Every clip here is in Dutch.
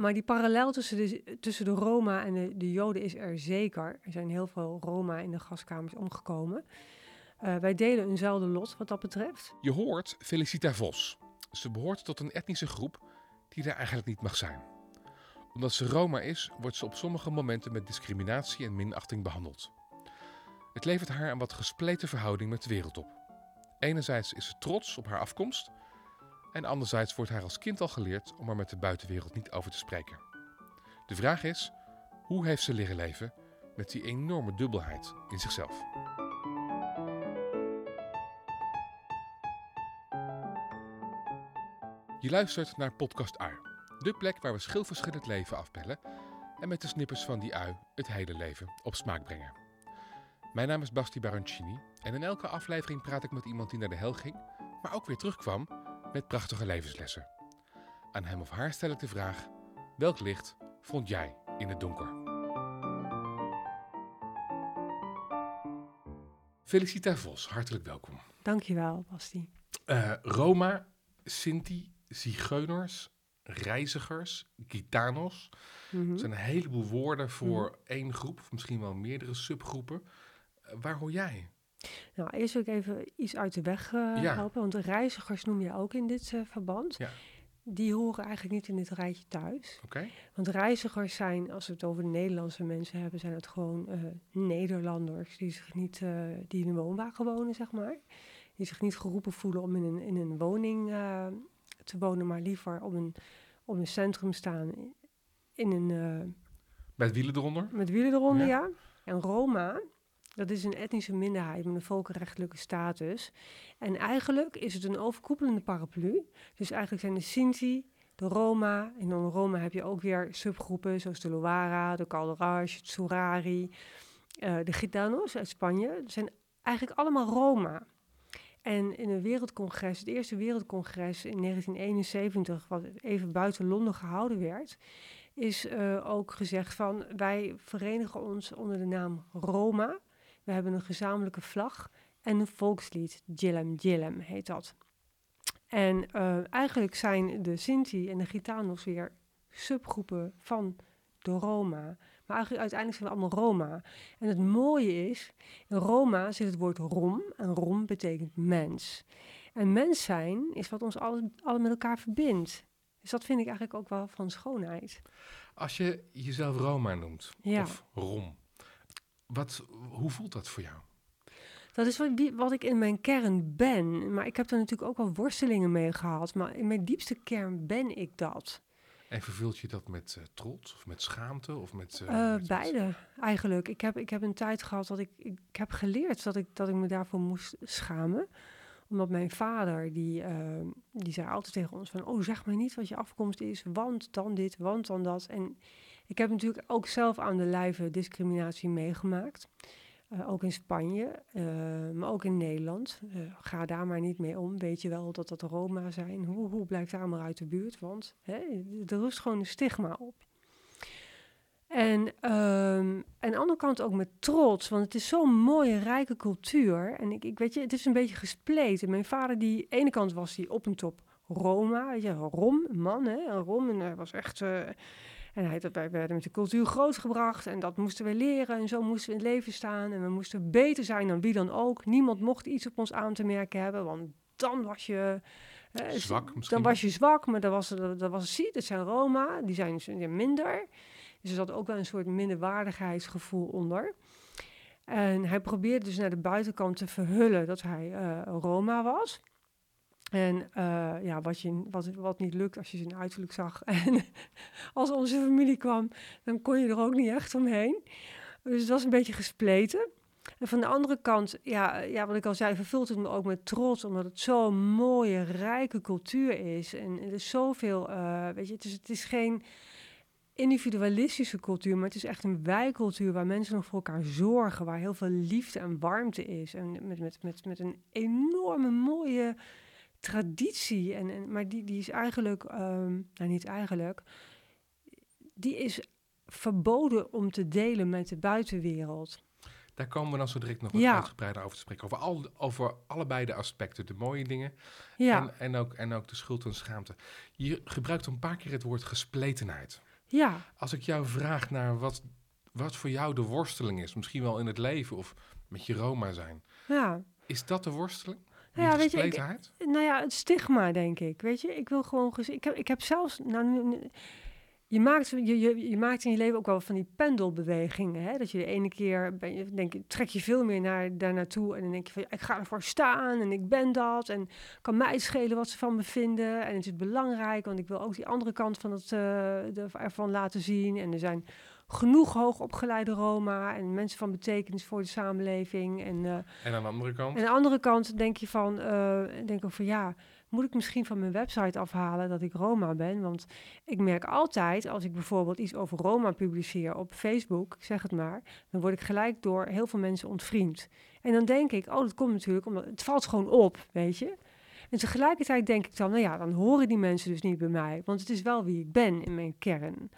Maar die parallel tussen de Roma en de Joden is er zeker. Er zijn heel veel Roma in de gaskamers omgekomen. Wij delen eenzelfde lot wat dat betreft. Je hoort Felicita Vos. Ze behoort tot een etnische groep die daar eigenlijk niet mag zijn. Omdat ze Roma is, wordt ze op sommige momenten met discriminatie en minachting behandeld. Het levert haar een wat gespleten verhouding met de wereld op. Enerzijds is ze trots op haar afkomst en anderzijds wordt haar als kind al geleerd om er met de buitenwereld niet over te spreken. De vraag is, hoe heeft ze leren leven met die enorme dubbelheid in zichzelf? Je luistert naar Podcast A, de plek waar we schilverschillend leven afbellen en met de snippers van die ui het hele leven op smaak brengen. Mijn naam is Bastien Baroncini en in elke aflevering praat ik met iemand die naar de hel ging, maar ook weer terugkwam met prachtige levenslessen. Aan hem of haar stel ik de vraag, welk licht vond jij in het donker? Felicita Vos, hartelijk welkom. Dankjewel, Bastien. Roma, Sinti, zigeuners, reizigers, gitanos. Mm-hmm. Dat zijn een heleboel woorden voor één groep, of misschien wel meerdere subgroepen. Waar hoor jij? Nou, eerst wil ik even iets uit de weg helpen, want de reizigers noem je ook in dit verband. Ja. Die horen eigenlijk niet in dit rijtje thuis. Okay. Want reizigers zijn, als we het over de Nederlandse mensen hebben, zijn het gewoon Nederlanders die zich niet, die in een woonwagen wonen, zeg maar. Die zich niet geroepen voelen om in een woning te wonen, maar liever op een centrum staan in een... Met wielen eronder? Met wielen eronder, ja. En Roma, dat is een etnische minderheid met een volkenrechtelijke status. En eigenlijk is het een overkoepelende paraplu. Dus eigenlijk zijn de Sinti, de Roma, en dan Roma heb je ook weer subgroepen zoals de Lowara, de Calderage, de Tsurari, de Gitanos uit Spanje. Dat zijn eigenlijk allemaal Roma. En in een wereldcongres, het eerste wereldcongres in 1971, wat even buiten Londen gehouden werd, is ook gezegd van, wij verenigen ons onder de naam Roma. We hebben een gezamenlijke vlag en een volkslied, Jilem Jilem heet dat. En eigenlijk zijn de Sinti en de Gitanos weer subgroepen van de Roma. Maar eigenlijk uiteindelijk zijn we allemaal Roma. En het mooie is, in Roma zit het woord rom. En rom betekent mens. En mens zijn is wat ons allen met elkaar verbindt. Dus dat vind ik eigenlijk ook wel van schoonheid. Als je jezelf Roma noemt, of rom, hoe voelt dat voor jou? Dat is wat ik in mijn kern ben. Maar ik heb er natuurlijk ook wel worstelingen mee gehad. Maar in mijn diepste kern ben ik dat. En vervult je dat met trots of met schaamte? Of met, beide eigenlijk. Ik heb een tijd gehad dat ik heb geleerd dat ik me daarvoor moest schamen. Omdat mijn vader, die zei altijd tegen ons van, oh, zeg maar niet wat je afkomst is, want dan dit, want dan dat. En ik heb natuurlijk ook zelf aan de lijve discriminatie meegemaakt. Ook in Spanje, maar ook in Nederland. Ga daar maar niet mee om. Weet je wel dat dat Roma zijn? Hoe blijf daar maar uit de buurt? Want er rust gewoon een stigma op. En aan de andere kant ook met trots. Want het is zo'n mooie, rijke cultuur. En ik weet je, het is een beetje gespleten. Mijn vader, die ene kant was die op en top Roma. Weet je, rom, man, hè? Een rom. En hij was echt... wij werden met de cultuur grootgebracht en dat moesten we leren en zo moesten we in het leven staan. En we moesten beter zijn dan wie dan ook. Niemand mocht iets op ons aan te merken hebben, want dan was je... zwak misschien. Dan was je zwak, maar dat was ziet. Het zijn Roma, die zijn minder. Dus er zat ook wel een soort minderwaardigheidsgevoel onder. En hij probeerde dus naar de buitenkant te verhullen dat hij Roma was. En wat niet lukt als je zijn uiterlijk zag. En als onze familie kwam, dan kon je er ook niet echt omheen. Dus het was een beetje gespleten. En van de andere kant, wat ik al zei, vervult het me ook met trots. Omdat het zo'n mooie, rijke cultuur is. En er is zoveel, het is geen individualistische cultuur, maar het is echt een wij-cultuur waar mensen nog voor elkaar zorgen. Waar heel veel liefde en warmte is. En met een enorme mooie traditie, maar die is eigenlijk, die is verboden om te delen met de buitenwereld. Daar komen we dan zo direct nog wat uitgebreider over te spreken. Over allebei de aspecten, de mooie dingen en ook de schuld en schaamte. Je gebruikt een paar keer het woord gespletenheid. Ja. Als ik jou vraag naar wat voor jou de worsteling is, misschien wel in het leven of met je Roma zijn. Ja. Is dat de worsteling? Ja, weet je, het stigma, denk ik. Weet je, ik wil gewoon... Ik heb zelfs... Je maakt in je leven ook wel van die pendelbewegingen. Hè? Dat je de ene keer trek je veel meer daar naartoe. En dan denk je van, ik ga ervoor staan en ik ben dat. En kan mij schelen wat ze van me vinden. En het is belangrijk, want ik wil ook die andere kant van ervan laten zien. En er zijn genoeg hoogopgeleide Roma en mensen van betekenis voor de samenleving. En aan de andere kant? En aan de andere kant denk ik van, moet ik misschien van mijn website afhalen dat ik Roma ben? Want ik merk altijd, als ik bijvoorbeeld iets over Roma publiceer op Facebook, ik zeg het maar, dan word ik gelijk door heel veel mensen ontvriend. En dan denk ik, dat komt natuurlijk omdat het valt gewoon op, weet je. En tegelijkertijd denk ik dan, dan horen die mensen dus niet bij mij. Want het is wel wie ik ben in mijn kern.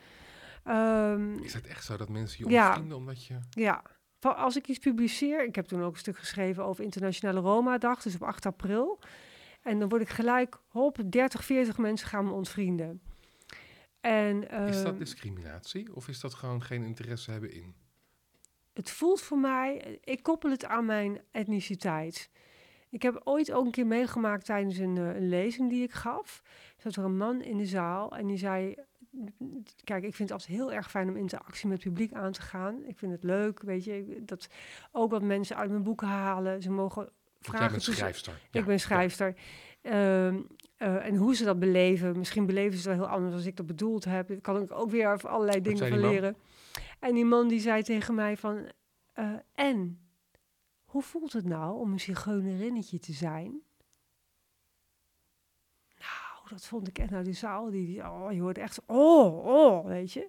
Is het echt zo dat mensen je ontvrienden omdat je... Ja, als ik iets publiceer, ik heb toen ook een stuk geschreven over Internationale Roma Dag, dus op 8 april... En dan word ik gelijk, 30, 40 mensen gaan me ontvrienden. Is dat discriminatie? Of is dat gewoon geen interesse hebben in? Het voelt voor mij... Ik koppel het aan mijn etniciteit. Ik heb ooit ook een keer meegemaakt tijdens een lezing die ik gaf. Zat er een man in de zaal en die zei... Kijk, ik vind het altijd heel erg fijn om interactie met het publiek aan te gaan. Ik vind het leuk, weet je. Dat ook wat mensen uit mijn boeken halen. Ze mogen... Jij bent schrijfster. Ja. Ik ben schrijfster. Ja. En hoe ze dat beleven. Misschien beleven ze het wel heel anders als ik dat bedoeld heb. Daar kan ik ook weer allerlei dingen van leren. En die man die zei tegen mij van... hoe voelt het nou om een zigeunerinnetje te zijn? Nou, dat vond ik echt... die zaal, je hoort echt... weet je...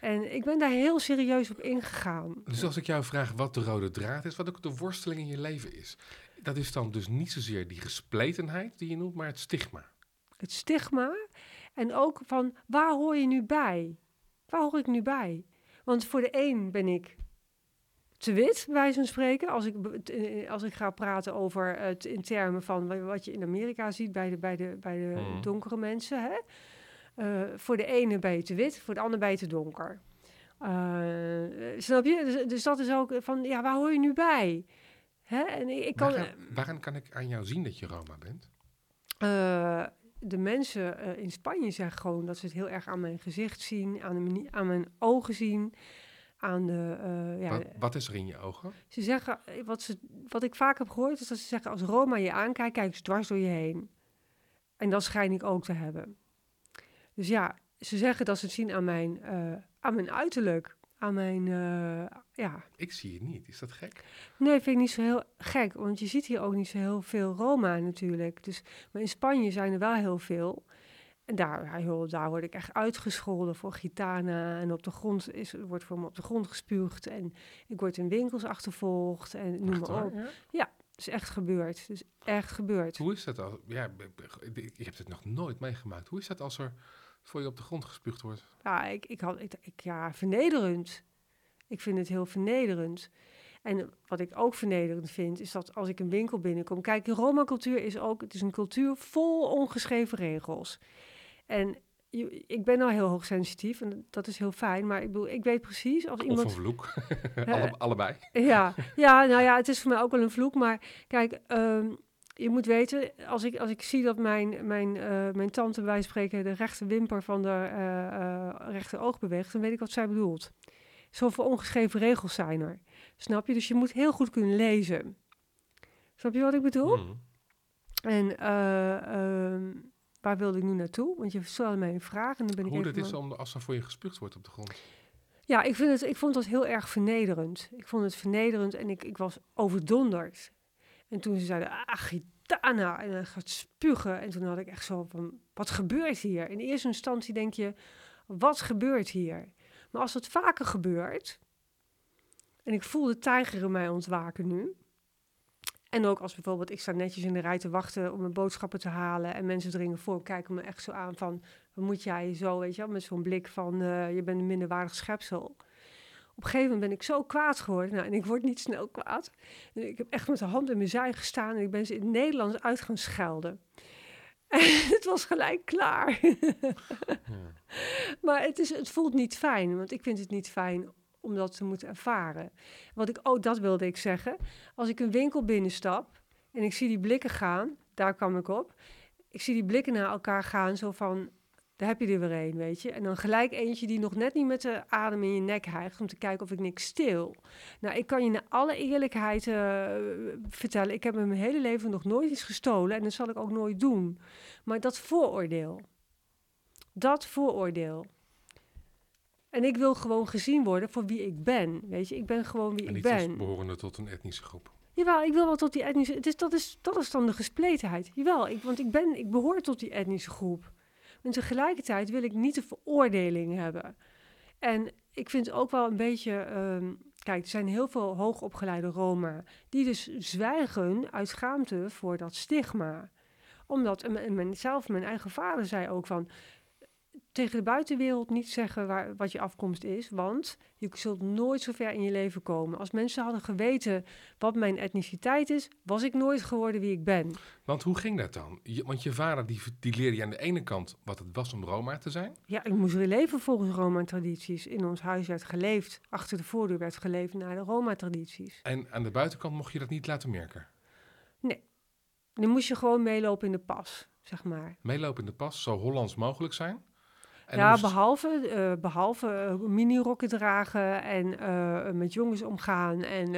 En ik ben daar heel serieus op ingegaan. Dus als ik jou vraag wat de rode draad is, wat ook de worsteling in je leven is. Dat is dan dus niet zozeer die gespletenheid die je noemt, maar het stigma. Het stigma en ook van waar hoor je nu bij? Waar hoor ik nu bij? Want voor de een ben ik te wit, bij wijze van spreken. Als ik ga praten over het in termen van wat je in Amerika ziet bij de donkere mensen, hè? Voor de ene ben je te wit, voor de ander ben je te donker. Snap je? Dus dat is ook van, waar hoor je nu bij? Hè? En waaraan kan ik aan jou zien dat je Roma bent? De mensen in Spanje zeggen gewoon dat ze het heel erg aan mijn gezicht zien, aan mijn ogen zien. Wat is er in je ogen? Ze zeggen, wat ik vaak heb gehoord, is dat ze zeggen, als Roma je aankijkt, kijk ze dwars door je heen. En dat schijn ik ook te hebben. Dus ze zeggen dat ze het zien aan mijn uiterlijk, aan mijn. Ik zie het niet, is dat gek? Nee, vind ik niet zo heel gek, want je ziet hier ook niet zo heel veel Roma natuurlijk. Dus, maar in Spanje zijn er wel heel veel. En daar word ik echt uitgescholden voor gitana. En op de grond wordt voor me op de grond gespuugd. En ik word in winkels achtervolgd en noem maar op. Ja. Het is echt gebeurd. Hoe is dat al? Ja, ik heb het nog nooit meegemaakt. Hoe is dat als er voor je op de grond gespuugd wordt? Ja, vernederend. Ik vind het heel vernederend. En wat ik ook vernederend vind, is dat als ik een winkel binnenkom... Kijk, de Roma-cultuur is een cultuur vol ongeschreven regels. En ik ben al heel hoogsensitief en dat is heel fijn, maar ik weet precies als iemand... Of een vloek, allebei. Het is voor mij ook wel een vloek, maar kijk, je moet weten, als ik zie dat mijn tante bij spreken de rechter wimper van de rechter oog beweegt, dan weet ik wat zij bedoelt. Zoveel ongeschreven regels zijn er, snap je? Dus je moet heel goed kunnen lezen. Snap je wat ik bedoel? Mm. Waar wilde ik nu naartoe? Want je stelde mij een vraag en dan ben ik... Hoe dat is als er voor je gespuugd wordt op de grond? Ja, ik vond dat heel erg vernederend. Ik vond het vernederend en ik was overdonderd. En toen ze zeiden, gitana, en dan gaat spugen. En toen had ik echt zo van, wat gebeurt hier? In eerste instantie denk je, wat gebeurt hier? Maar als het vaker gebeurt... En ik voel de tijger in mij ontwaken nu... En ook als bijvoorbeeld ik sta netjes in de rij te wachten om mijn boodschappen te halen. En mensen dringen voor, kijken me echt zo aan van, wat moet jij zo, weet je wel, met zo'n blik van, je bent een minderwaardig schepsel. Op een gegeven moment ben ik zo kwaad geworden. En ik word niet snel kwaad. En ik heb echt met de hand in mijn zij gestaan en ik ben ze in het Nederlands uit gaan schelden. Het was gelijk klaar. Ja. Maar het voelt niet fijn, want ik vind het niet fijn om dat te moeten ervaren. Wat ik, dat wilde ik zeggen. Als ik een winkel binnenstap en ik zie die blikken gaan, daar kwam ik op. Ik zie die blikken naar elkaar gaan, zo van, daar heb je er weer een, weet je. En dan gelijk eentje die nog net niet met de adem in je nek hijgt, om te kijken of ik niks steel. Nou, ik kan je naar alle eerlijkheid vertellen, ik heb in mijn hele leven nog nooit iets gestolen en dat zal ik ook nooit doen. Maar dat vooroordeel. En ik wil gewoon gezien worden voor wie ik ben, weet je. Ik ben gewoon wie ik ben. En niet als behorende tot een etnische groep. Jawel, ik wil wel tot die etnische... Dat is dan de gespletenheid. Jawel, want ik behoor tot die etnische groep. En tegelijkertijd wil ik niet de veroordeling hebben. En ik vind ook wel een beetje... kijk, er zijn heel veel hoogopgeleide Roma... die dus zwijgen uit schaamte voor dat stigma. Omdat, mijn eigen vader zei ook van... tegen de buitenwereld niet zeggen wat je afkomst is... want je zult nooit zo ver in je leven komen. Als mensen hadden geweten wat mijn etniciteit is... was ik nooit geworden wie ik ben. Want hoe ging dat dan? Want je vader die leerde je aan de ene kant wat het was om Roma te zijn? Ja, ik moest weer leven volgens Roma-tradities. In ons huis werd geleefd, achter de voordeur werd geleefd naar de Roma-tradities. En aan de buitenkant mocht je dat niet laten merken? Nee, dan moest je gewoon meelopen in de pas, zeg maar. Meelopen in de pas, zo Hollands mogelijk zijn... En ja, behalve minirokken dragen en met jongens omgaan en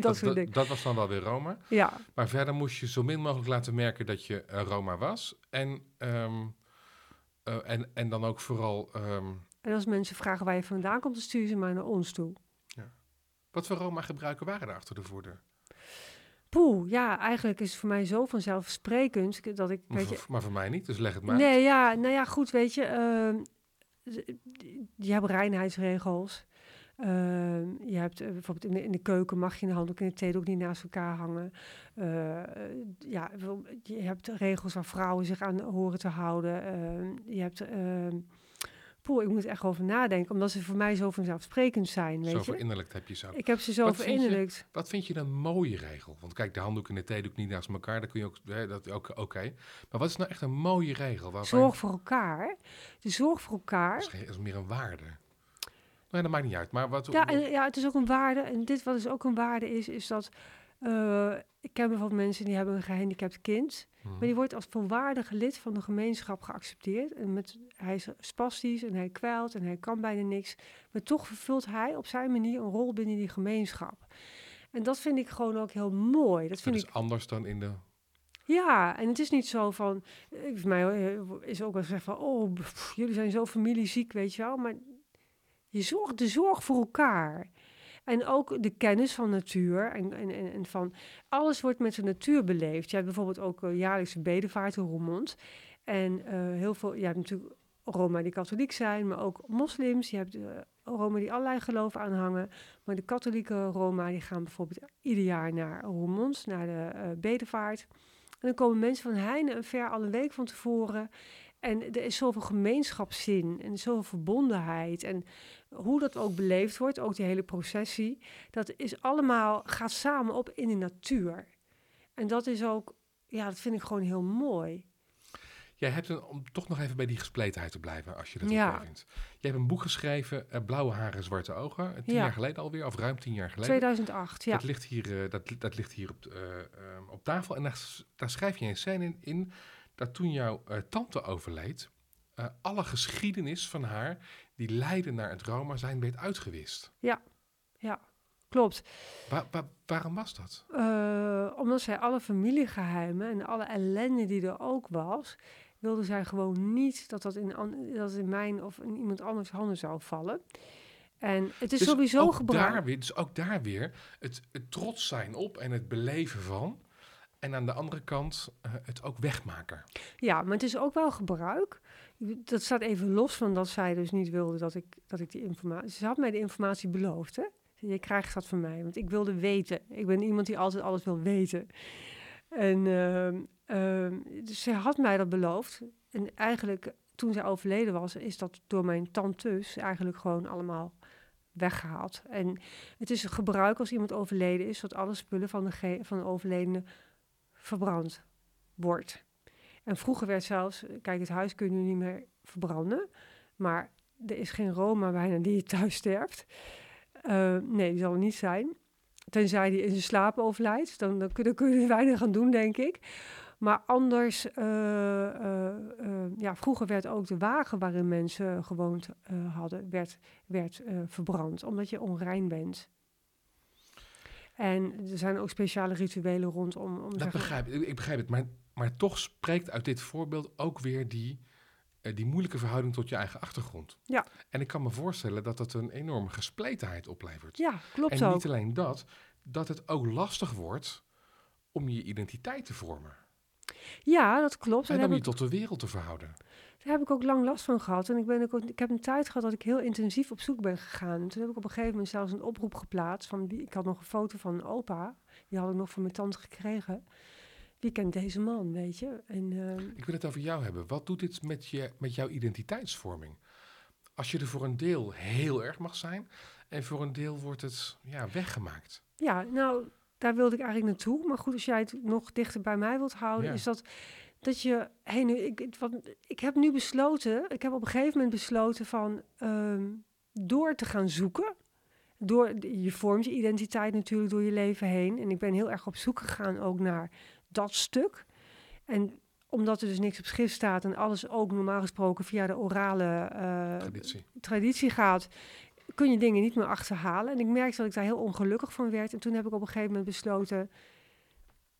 dat soort dingen. Dat was dan wel weer Roma. Ja. Maar verder moest je zo min mogelijk laten merken dat je Roma was. En dan ook vooral... En als mensen vragen waar je vandaan komt, dan sturen ze maar naar ons toe. Ja. Wat voor Roma gebruiken waren er achter de voordeur? Poeh, ja, eigenlijk is het voor mij zo vanzelfsprekend dat ik... Maar voor mij niet, dus leg het maar uit. Nee, ja, nou ja, goed, weet je, je hebt reinheidsregels. Je hebt bijvoorbeeld in de keuken mag je een handdoek en een theedoek niet naast elkaar hangen. Ja, je hebt regels waar vrouwen zich aan horen te houden. Je hebt... ik moet echt over nadenken, omdat ze voor mij zo vanzelfsprekend zijn. Weet zo verinnerlijkt heb je ze ook. Ik heb ze zo verinnerlijkt. Wat vind je een mooie regel? Want kijk, de handdoek en de theedoek niet naast elkaar, dan kun je ook... Oké. Maar wat is nou echt een mooie regel? Zorg voor elkaar. De zorg voor elkaar... Dat is meer een waarde. Nou ja, dat maakt niet uit. Maar wat... Ja, het is ook een waarde. En dit wat is ook een waarde is dat... ik ken bijvoorbeeld mensen die hebben een gehandicapt kind... Maar die wordt als volwaardig lid van de gemeenschap geaccepteerd. En hij is spastisch en hij kwijlt en hij kan bijna niks. Maar toch vervult hij op zijn manier een rol binnen die gemeenschap. En dat vind ik gewoon ook heel mooi. Dat vind ik anders dan in de... Ja, en het is niet zo van... Voor mij is ook wel gezegd van... jullie zijn zo familieziek, weet je wel. Maar je zorgt de zorg voor elkaar... En ook de kennis van natuur en van... Alles wordt met de natuur beleefd. Je hebt bijvoorbeeld ook jaarlijkse bedevaart in Roermond. En heel veel... Je hebt natuurlijk Roma die katholiek zijn, maar ook moslims. Je hebt Roma die allerlei geloven aanhangen. Maar de katholieke Roma die gaan bijvoorbeeld ieder jaar naar Roermond, naar de bedevaart. En dan komen mensen van heine en ver al een week van tevoren... En er is zoveel gemeenschapszin en zoveel verbondenheid. En hoe dat ook beleefd wordt, ook die hele processie... dat is allemaal, gaat samen op in de natuur. En dat is ook, ja, dat vind ik gewoon heel mooi. Jij hebt om toch nog even bij die gespletenheid te blijven, als je dat ook vindt. Jij hebt een boek geschreven, Blauwe haren, zwarte ogen. 10 jaar geleden alweer, of ruim 10 jaar geleden. 2008, ja. Dat ligt hier op tafel. En daar schrijf je een scène in dat toen jouw tante overleed... alle geschiedenis van haar die leidde naar het Roma zijn werd uitgewist. Ja, klopt. Waarom was dat? Omdat zij alle familiegeheimen en alle ellende die er ook was... wilde zij gewoon niet dat in mijn of in iemand anders handen zou vallen. En het is dus sowieso gebruikt. Dus ook daar weer het trots zijn op en het beleven van... En aan de andere kant het ook wegmaken. Ja, maar het is ook wel gebruik. Dat staat even los van dat zij dus niet wilde dat ik die informatie... Ze had mij de informatie beloofd, hè. Je krijgt dat van mij, want ik wilde weten. Ik ben iemand die altijd alles wil weten. En dus ze had mij dat beloofd. En eigenlijk, toen zij overleden was, is dat door mijn tantes eigenlijk gewoon allemaal... weggehaald. En het is gebruik als iemand overleden is... dat alle spullen van de overledene verbrand wordt. En vroeger werd zelfs, kijk, dit huis kun je nu niet meer verbranden. Maar er is geen Roma bijna die thuis sterft. Nee, die zal er niet zijn. Tenzij die in zijn slaap overlijdt. Dan kun je weinig aan doen, denk ik. Maar anders, vroeger werd ook de wagen waarin mensen gewoond hadden, werd verbrand, omdat je onrein bent. En er zijn ook speciale rituelen rondom. Ik begrijp het, maar toch spreekt uit dit voorbeeld ook weer die moeilijke verhouding tot je eigen achtergrond. Ja. En ik kan me voorstellen dat dat een enorme gespletenheid oplevert. Ja, klopt ook. En niet alleen dat het ook lastig wordt om je identiteit te vormen. Ja, dat klopt. En om je tot de wereld te verhouden. Daar heb ik ook lang last van gehad. En ik heb een tijd gehad dat ik heel intensief op zoek ben gegaan. Toen heb ik op een gegeven moment zelfs een oproep geplaatst. Ik had nog een foto van een opa. Die had ik nog van mijn tante gekregen. Wie kent deze man, weet je? En, ik wil het over jou hebben. Wat doet dit met jouw identiteitsvorming? Als je er voor een deel heel erg mag zijn. En voor een deel wordt het weggemaakt. Ja, nou, daar wilde ik eigenlijk naartoe. Maar goed, als jij het nog dichter bij mij wilt houden, is dat je... ik heb nu besloten, ik heb op een gegeven moment besloten van door te gaan zoeken. Je vormt je identiteit natuurlijk door je leven heen. En ik ben heel erg op zoek gegaan ook naar dat stuk. En omdat er dus niks op schrift staat en alles ook normaal gesproken via de orale traditie gaat, kun je dingen niet meer achterhalen. En ik merkte dat ik daar heel ongelukkig van werd. En toen heb ik op een gegeven moment besloten,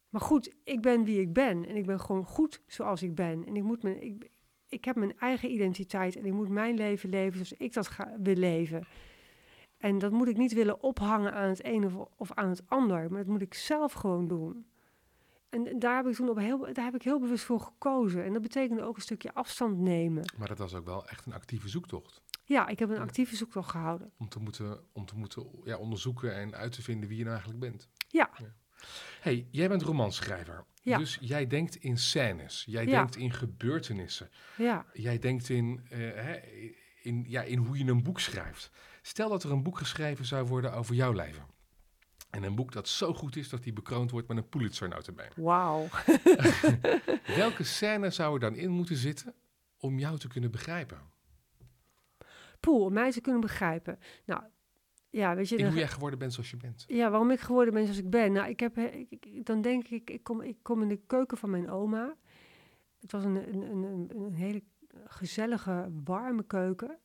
maar goed, ik ben wie ik ben. En ik ben gewoon goed zoals ik ben. En ik heb mijn eigen identiteit. En ik moet mijn leven leven zoals ik dat wil leven. En dat moet ik niet willen ophangen aan het een of aan het ander. Maar dat moet ik zelf gewoon doen. En daar heb ik toen heel bewust voor gekozen. En dat betekende ook een stukje afstand nemen. Maar dat was ook wel echt een actieve zoektocht. Ja, ik heb een actieve zoektocht gehouden. Om te moeten onderzoeken en uit te vinden wie je nou eigenlijk bent. Ja. Hey, jij bent romanschrijver. Ja. Dus jij denkt in scènes. Jij denkt in gebeurtenissen. Ja. Jij denkt in hoe je een boek schrijft. Stel dat er een boek geschreven zou worden over jouw leven. En een boek dat zo goed is dat die bekroond wordt met een Pulitzer notabene. Wauw. Welke scène zou er dan in moeten zitten om jou te kunnen begrijpen? Om mij te kunnen begrijpen. Nou, ja, weet je. In hoe jij geworden bent zoals je bent. Ja, waarom ik geworden ben zoals ik ben. Nou, ik kom in de keuken van mijn oma. Het was een hele gezellige, warme keuken.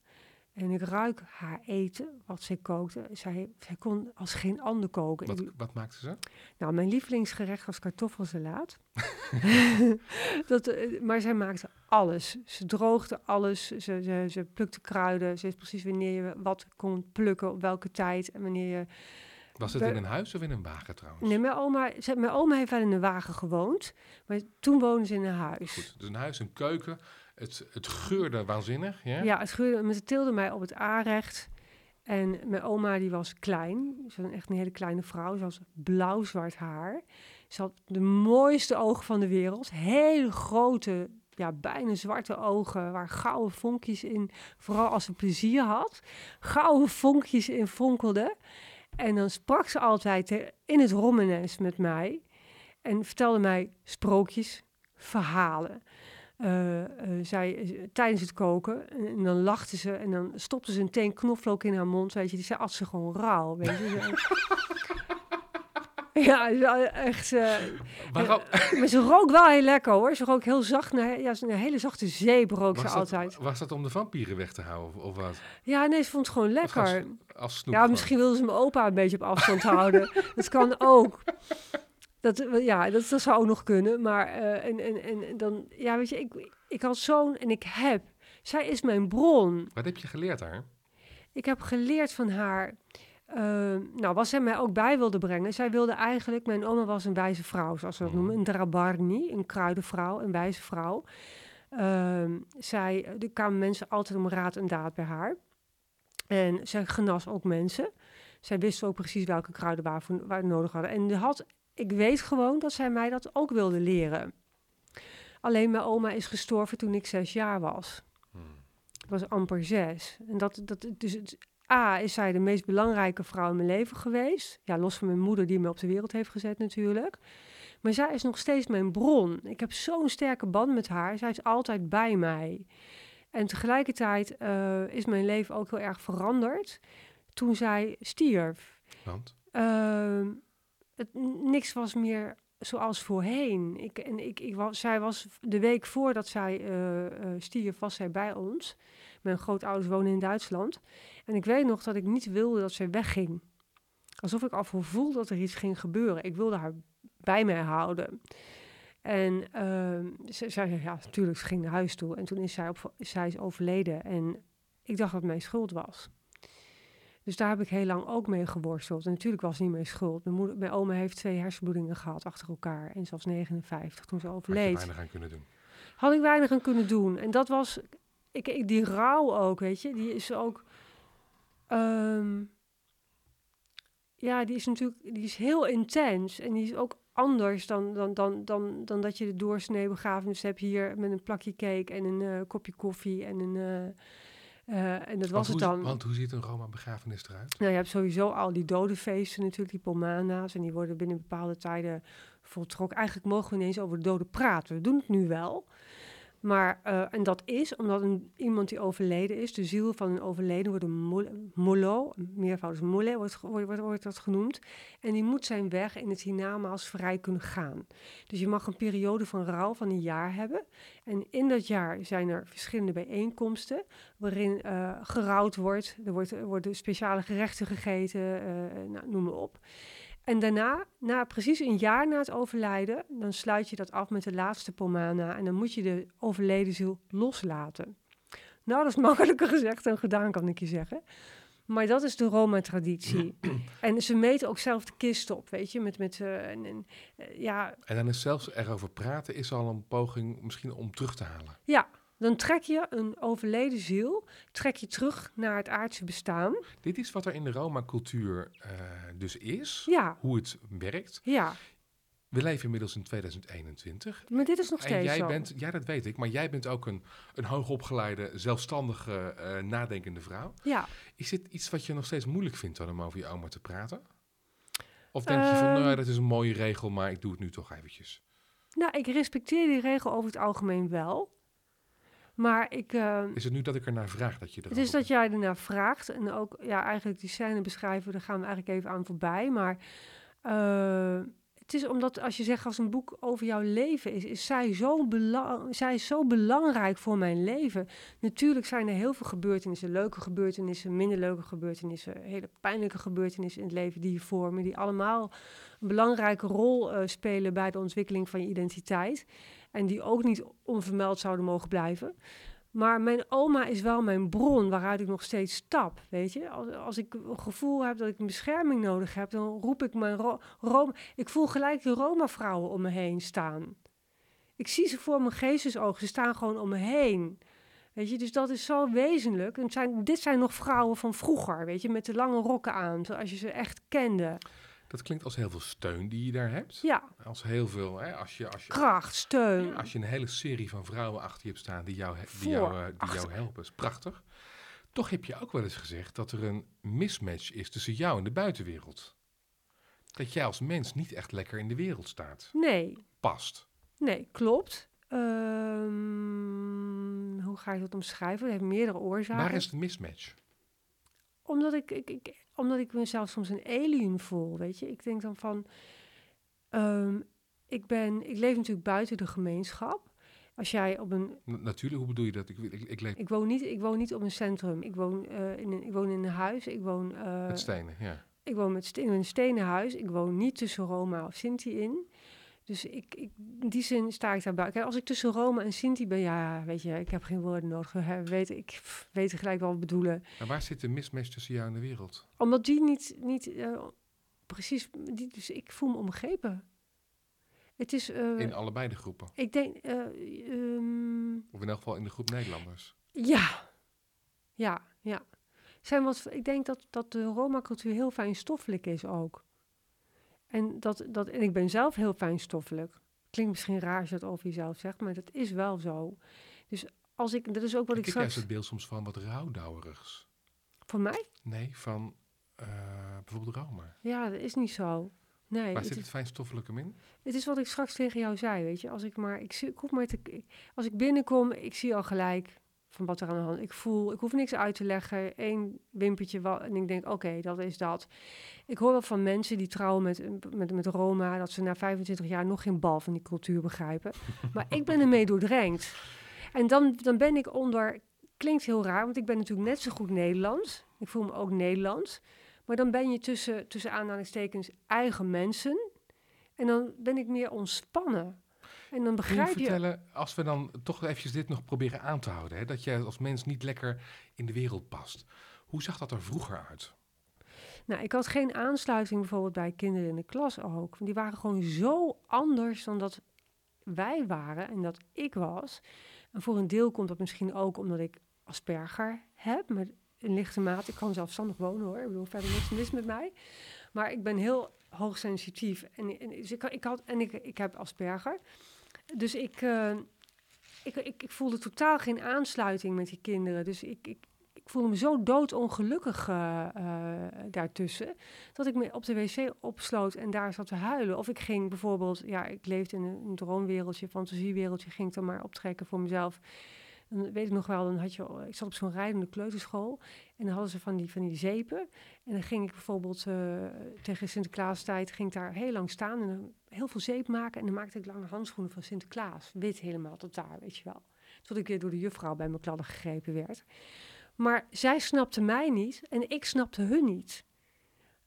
En ik ruik haar eten, wat zij kookte. Zij kon als geen ander koken. Wat maakte ze? Nou, mijn lievelingsgerecht was kartoffelsalaat. Maar zij maakte alles. Ze droogde alles. Ze plukte kruiden. Ze wist precies wanneer je wat kon plukken, op welke tijd. En wanneer je... Was het in een huis of in een wagen trouwens? Nee, mijn oma heeft wel in een wagen gewoond. Maar toen woonde ze in een huis. Goed, dus een huis, een keuken... Het geurde waanzinnig, ja? Ja, het geurde. Ze tilde mij op het aanrecht. En mijn oma, die was klein. Ze was echt een hele kleine vrouw. Ze had blauw-zwart haar. Ze had de mooiste ogen van de wereld. Hele grote, bijna zwarte ogen... waar gouden vonkjes in... vooral als ze plezier had. Gouden vonkjes in fonkelden. En dan sprak ze altijd in het Rommenes met mij. En vertelde mij sprookjes, verhalen... tijdens het koken. En dan lachte ze en dan stopte ze een teen knoflook in haar mond. Weet je, die at ze gewoon rauw. Weet je. Ja, echt. Maar ze rook wel heel lekker hoor. Ze rook heel zacht. Een hele zachte zeep altijd. Was dat om de vampieren weg te houden of wat? Ja, nee, ze vond het gewoon lekker. Misschien wilde ze mijn opa een beetje op afstand houden. Dat kan ook. Dat zou ook nog kunnen, maar ik had zo'n en ik heb. Zij is mijn bron. Wat heb je geleerd haar? Ik heb geleerd van haar. Wat zij mij ook bij wilde brengen. Zij wilde eigenlijk, mijn oma was een wijze vrouw, zoals ze dat noemen, een drabarni, een kruidenvrouw, een wijze vrouw. Er kwamen mensen altijd om raad en daad bij haar. En zij genas ook mensen. Zij wist ook precies welke kruiden waar we nodig hadden. En ik weet gewoon dat zij mij dat ook wilde leren. Alleen mijn oma is gestorven toen ik 6 jaar was. Ik was amper 6. En is zij de meest belangrijke vrouw in mijn leven geweest. Ja, los van mijn moeder die me op de wereld heeft gezet natuurlijk. Maar zij is nog steeds mijn bron. Ik heb zo'n sterke band met haar. Zij is altijd bij mij. En tegelijkertijd is mijn leven ook heel erg veranderd toen zij stierf. Want? Niks was meer zoals voorheen. Zij was de week voordat zij stierf, was zij bij ons. Mijn grootouders wonen in Duitsland. En ik weet nog dat ik niet wilde dat zij wegging. Alsof ik al voelde dat er iets ging gebeuren. Ik wilde haar bij mij houden. En zij zei, ja, natuurlijk, ze ging naar huis toe. En toen is zij is overleden. En ik dacht dat het mijn schuld was. Dus daar heb ik heel lang ook mee geworsteld. En natuurlijk was het niet mijn schuld. Mijn oma heeft 2 hersenbloedingen gehad achter elkaar. En ze was 59 toen ze overleed. Had je weinig aan kunnen doen? Had ik weinig aan kunnen doen. En dat was... die rouw ook, weet je. Die is ook... die is heel intens. En die is ook anders dan dat je de doorsnee begrafenis hebt hier... met een plakje cake en een kopje koffie en een... en dat was het dan. Want hoe ziet een Roma-begrafenis eruit? Nou, je hebt sowieso al die dodenfeesten natuurlijk, die pomana's... en die worden binnen bepaalde tijden voltrokken. Eigenlijk mogen we ineens over de doden praten. We doen het nu wel. Maar, en dat is omdat iemand die overleden is... de ziel van een overleden wordt een molo, meervoudig mole wordt dat genoemd... en die moet zijn weg in het hiernamaals vrij kunnen gaan. Dus je mag een periode van rouw van een jaar hebben... en in dat jaar zijn er verschillende bijeenkomsten... waarin gerouwd wordt, worden speciale gerechten gegeten, noem maar op... En daarna, precies een jaar na het overlijden... dan sluit je dat af met de laatste pomana... en dan moet je de overleden ziel loslaten. Nou, dat is makkelijker gezegd dan gedaan, kan ik je zeggen. Maar dat is de Roma-traditie. En ze meten ook zelf de kist op, weet je. En dan is zelfs erover praten... is al een poging misschien om terug te halen. Ja, dan trek je een overleden ziel... trek je terug naar het aardse bestaan. Dit is wat er in de Roma-cultuur dus is. Ja. Hoe het werkt. Ja. We leven inmiddels in 2021. Maar dit is nog steeds zo. Ja, dat weet ik. Maar jij bent ook een hoogopgeleide, zelfstandige, nadenkende vrouw. Ja. Is dit iets wat je nog steeds moeilijk vindt... om over je oma te praten? Of denk je van, dat is een mooie regel... maar ik doe het nu toch eventjes? Nou, ik respecteer die regel over het algemeen wel... Maar ik... is het nu dat ik ernaar vraag dat je... Het is dat jij ernaar vraagt. En ook, ja, eigenlijk die scène beschrijven... daar gaan we eigenlijk even aan voorbij. Maar het is omdat als je zegt... als een boek over jouw leven is... zij is zo belangrijk voor mijn leven. Natuurlijk zijn er heel veel gebeurtenissen. Leuke gebeurtenissen, minder leuke gebeurtenissen... hele pijnlijke gebeurtenissen in het leven die je vormen... die allemaal een belangrijke rol spelen... bij de ontwikkeling van je identiteit... En die ook niet onvermeld zouden mogen blijven. Maar mijn oma is wel mijn bron waaruit ik nog steeds stap, weet je. Als ik een gevoel heb dat ik een bescherming nodig heb... dan roep ik mijn Roma... Ik voel gelijk de Roma-vrouwen om me heen staan. Ik zie ze voor mijn geestesoog. Ze staan gewoon om me heen. Weet je, dus dat is zo wezenlijk. En dit zijn nog vrouwen van vroeger, weet je. Met de lange rokken aan, zoals je ze echt kende. Dat klinkt als heel veel steun die je daar hebt. Ja. Als heel veel, hè? Als je kracht, steun. Ja, als je een hele serie van vrouwen achter je hebt staan die jou helpen. Is prachtig. Toch heb je ook wel eens gezegd dat er een mismatch is tussen jou en de buitenwereld. Dat jij als mens niet echt lekker in de wereld staat. Nee. Past. Nee, klopt. Hoe ga je dat omschrijven? Dat heeft meerdere oorzaken. Waar is de mismatch? Omdat ik mezelf soms een alien voel, weet je. Ik denk dan van... ik leef natuurlijk buiten de gemeenschap. Als jij op een... Natuurlijk, hoe bedoel je dat? Ik woon niet op een centrum. Ik woon in een huis. Ik woon... met stenen, ja. Ik woon in een stenen huis. Ik woon niet tussen Roma of Sinti in. Dus in die zin sta ik daar buiten. Kijk, als ik tussen Roma en Sinti ben... Ja, weet je, ik heb geen woorden nodig. Ik weet gelijk wel wat bedoelen. Maar waar zit de mismatch tussen jou en de wereld? Omdat die niet precies... Dus ik voel me onbegrepen. Het is... in allebei de groepen? Ik denk... of in elk geval in de groep Nederlanders? Ja. Ik denk dat de Roma-cultuur heel fijnstoffelijk is ook. En, en ik ben zelf heel fijnstoffelijk. Klinkt misschien raar als je dat over jezelf zegt, maar dat is wel zo. Dus als ik, dat is ook wat ik straks... Ik heb het beeld soms van wat rouwdouwerigs. Van mij? Nee, van bijvoorbeeld Roma. Ja, dat is niet zo. Nee, waar zit het fijnstoffelijke in? Het is wat ik straks tegen jou zei, weet je. Als ik binnenkom, ik zie al gelijk van wat er aan de hand is. Ik hoef niks uit te leggen. 1 wimpertje en ik denk, oké, dat is dat. Ik hoor wel van mensen die trouwen met Roma, dat ze na 25 jaar nog geen bal van die cultuur begrijpen. Maar ik ben ermee doordrenkt. En dan ben ik onder... Klinkt heel raar, want ik ben natuurlijk net zo goed Nederlands. Ik voel me ook Nederlands. Maar dan ben je tussen aanhalingstekens eigen mensen. En dan ben ik meer ontspannen. En dan begrijp je... Als we dan toch eventjes dit nog proberen aan te houden... Hè, dat jij als mens niet lekker in de wereld past. Hoe zag dat er vroeger uit? Nou, ik had geen aansluiting bijvoorbeeld bij kinderen in de klas ook. Die waren gewoon zo anders dan dat wij waren en dat ik was. En voor een deel komt dat misschien ook omdat ik Asperger heb... maar in lichte mate. Ik kan zelfstandig wonen, hoor. Ik bedoel, verder niks mis met mij. Maar ik ben heel hoogsensitief. En ik heb Asperger. Dus ik voelde totaal geen aansluiting met die kinderen. Dus ik voelde me zo doodongelukkig daartussen... dat ik me op de wc opsloot en daar zat te huilen. Of ik ging bijvoorbeeld... Ja, ik leefde in een droomwereldje, fantasiewereldje... ging ik dan maar optrekken voor mezelf... Dan weet ik nog wel, ik zat op zo'n rijdende kleuterschool... en dan hadden ze van die zeepen. En dan ging ik bijvoorbeeld tegen Sinterklaastijd... ging ik daar heel lang staan en dan heel veel zeep maken... en dan maakte ik lange handschoenen van Sinterklaas. Wit helemaal tot daar, weet je wel. Tot ik weer door de juffrouw bij mijn kladden gegrepen werd. Maar zij snapte mij niet en ik snapte hun niet.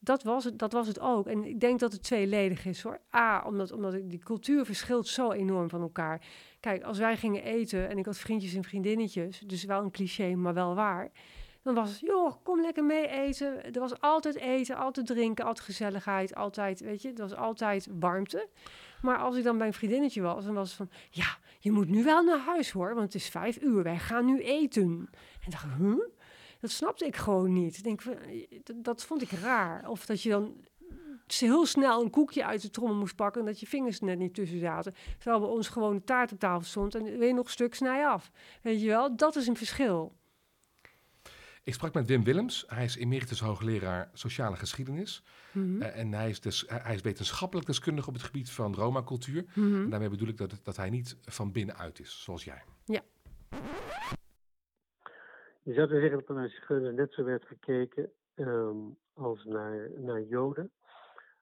Dat was het ook. En ik denk dat het tweeledig is, hoor. Omdat die cultuur verschilt zo enorm van elkaar. Kijk, als wij gingen eten en ik had vriendjes en vriendinnetjes... dus wel een cliché, maar wel waar... dan was het, joh, kom lekker mee eten. Er was altijd eten, altijd drinken, altijd gezelligheid. Altijd, weet je, er was altijd warmte. Maar als ik dan bij een vriendinnetje was, dan was het van... ja, je moet nu wel naar huis, hoor, want het is 5 uur. Wij gaan nu eten. En dacht ik, dat snapte ik gewoon niet. Ik denk, dat vond ik raar. Of dat je dan heel snel een koekje uit de trommel moest pakken... en dat je vingers net niet tussen zaten. Terwijl bij ons gewoon de taart op tafel stond... en weer nog een stuk snij af. Weet je wel, dat is een verschil. Ik sprak met Wim Willems. Hij is emeritus hoogleraar sociale geschiedenis. Mm-hmm. En hij is wetenschappelijk deskundig op het gebied van Roma-cultuur. Mm-hmm. En daarmee bedoel ik dat hij niet van binnenuit is, zoals jij. Ja. Je zou zeggen dat er naar Zigeuners net zo werd gekeken als naar Joden.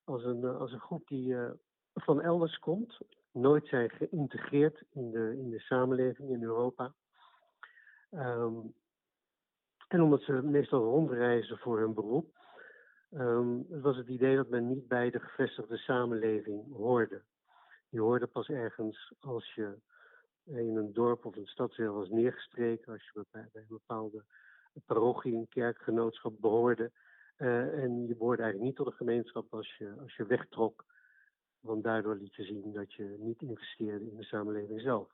Als een groep die van elders komt, nooit zijn geïntegreerd in de samenleving in Europa. En omdat ze meestal rondreizen voor hun beroep, was het idee dat men niet bij de gevestigde samenleving hoorde. Je hoorde pas ergens als je in een dorp of een stadsdeel was neergestreken, als je bij een bepaalde parochie, een kerkgenootschap behoorde. En je behoorde eigenlijk niet tot de gemeenschap als je wegtrok. Want daardoor liet je zien dat je niet investeerde in de samenleving zelf.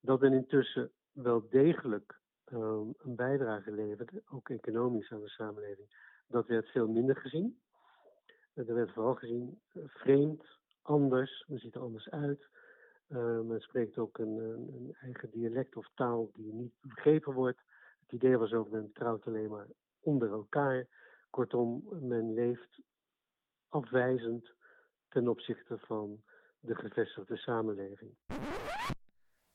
Dat men intussen wel degelijk een bijdrage leverde, ook economisch aan de samenleving, dat werd veel minder gezien. Er werd vooral gezien vreemd, anders, men ziet er anders uit. Men spreekt ook een eigen dialect of taal die niet begrepen wordt. Het idee was ook, men trouwt alleen maar onder elkaar. Kortom, men leeft afwijzend ten opzichte van de gevestigde samenleving.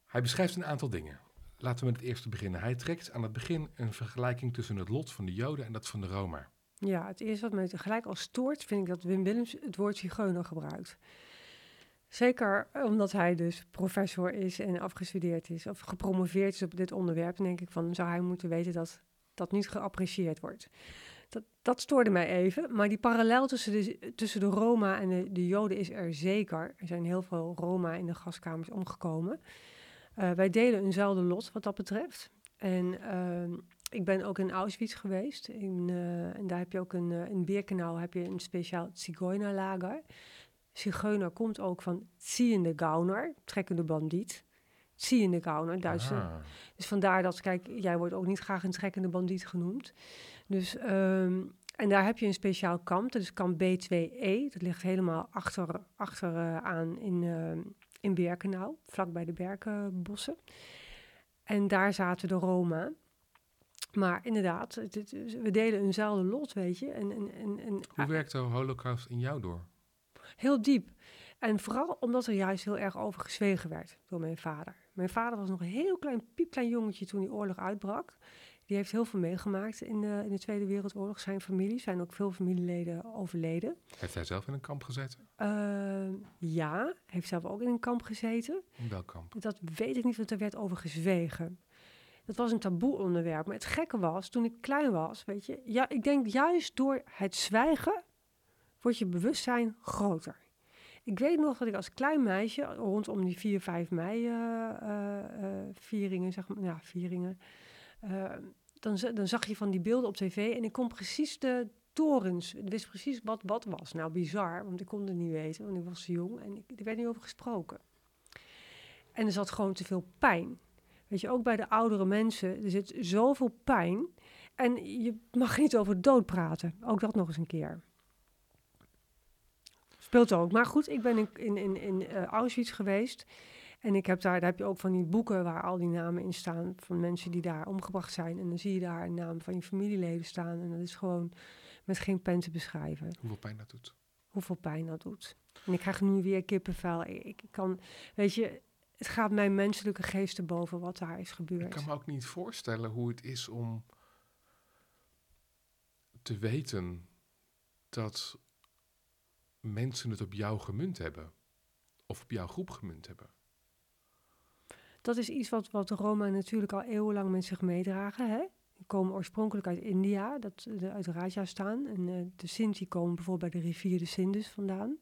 Hij beschrijft een aantal dingen. Laten we met het eerste beginnen. Hij trekt aan het begin een vergelijking tussen het lot van de Joden en dat van de Roma. Ja, het eerste wat mij tegelijk al stoort, vind ik dat Wim Willems het woord zigeuner gebruikt. Zeker omdat hij dus professor is en afgestudeerd is of gepromoveerd is op dit onderwerp, denk ik van, zou hij moeten weten dat dat niet geapprecieerd wordt. Dat stoorde mij even, maar die parallel tussen de Roma en de Joden is er zeker. Er zijn heel veel Roma in de gaskamers omgekomen. Wij delen eenzelfde lot wat dat betreft. En ik ben ook in Auschwitz geweest. En daar heb je ook in Birkenau heb je een speciaal Zigeunerlager. Zigeuner komt ook van ziehende Gauner, trekkende bandiet. Ziehende Gauner, Duitse. Ah. Dus vandaar dat, kijk, jij wordt ook niet graag een trekkende bandiet genoemd. Dus, en daar heb je een speciaal kamp, dat is kamp B2E. Dat ligt helemaal achteraan in Birkenau, vlakbij de berkenbossen. En daar zaten de Roma. Maar inderdaad, we delen eenzelfde lot, weet je. Hoe werkt de Holocaust in jou door? heel diep. En vooral omdat er juist heel erg over gezwegen werd door mijn vader. Mijn vader was nog een heel klein, piepklein jongetje toen die oorlog uitbrak. Die heeft heel veel meegemaakt in de Tweede Wereldoorlog. Zijn familie, zijn ook veel familieleden overleden. Heeft hij zelf in een kamp gezeten? Ja, heeft zelf ook in een kamp gezeten. In welk kamp? Dat weet ik niet, want er werd over gezwegen. Dat was een taboe onderwerp. Maar het gekke was, toen ik klein was, weet je... Ja, ik denk juist door het zwijgen wordt je bewustzijn groter. Ik weet nog dat ik als klein meisje rondom die 4, 5 mei vieringen, zeg maar, ja, vieringen... Dan zag je van die beelden op tv en ik kon precies de torens. Ik wist precies wat was. Nou, bizar, want ik kon het niet weten, want ik was jong en er werd niet over gesproken. En er zat gewoon te veel pijn. Weet je, ook bij de oudere mensen, er zit zoveel pijn. En je mag niet over dood praten. Ook dat nog eens een keer. Speelt ook. Maar goed, ik ben in Auschwitz geweest. En ik heb daar heb je ook van die boeken waar al die namen in staan van mensen die daar omgebracht zijn. En dan zie je daar een naam van je familieleden staan. En dat is gewoon met geen pen te beschrijven. Hoeveel pijn dat doet. En ik krijg nu weer kippenvel. Ik kan, weet je, het gaat mijn menselijke geest te boven wat daar is gebeurd. Ik kan me ook niet voorstellen hoe het is om te weten dat mensen het op jou gemunt hebben. Of op jouw groep gemunt hebben. Dat is iets wat de Roma natuurlijk al eeuwenlang met zich meedragen. Hè? Die komen oorspronkelijk uit India, uit Rajasthan. En de Sinti komen bijvoorbeeld bij de rivier de Sindus vandaan.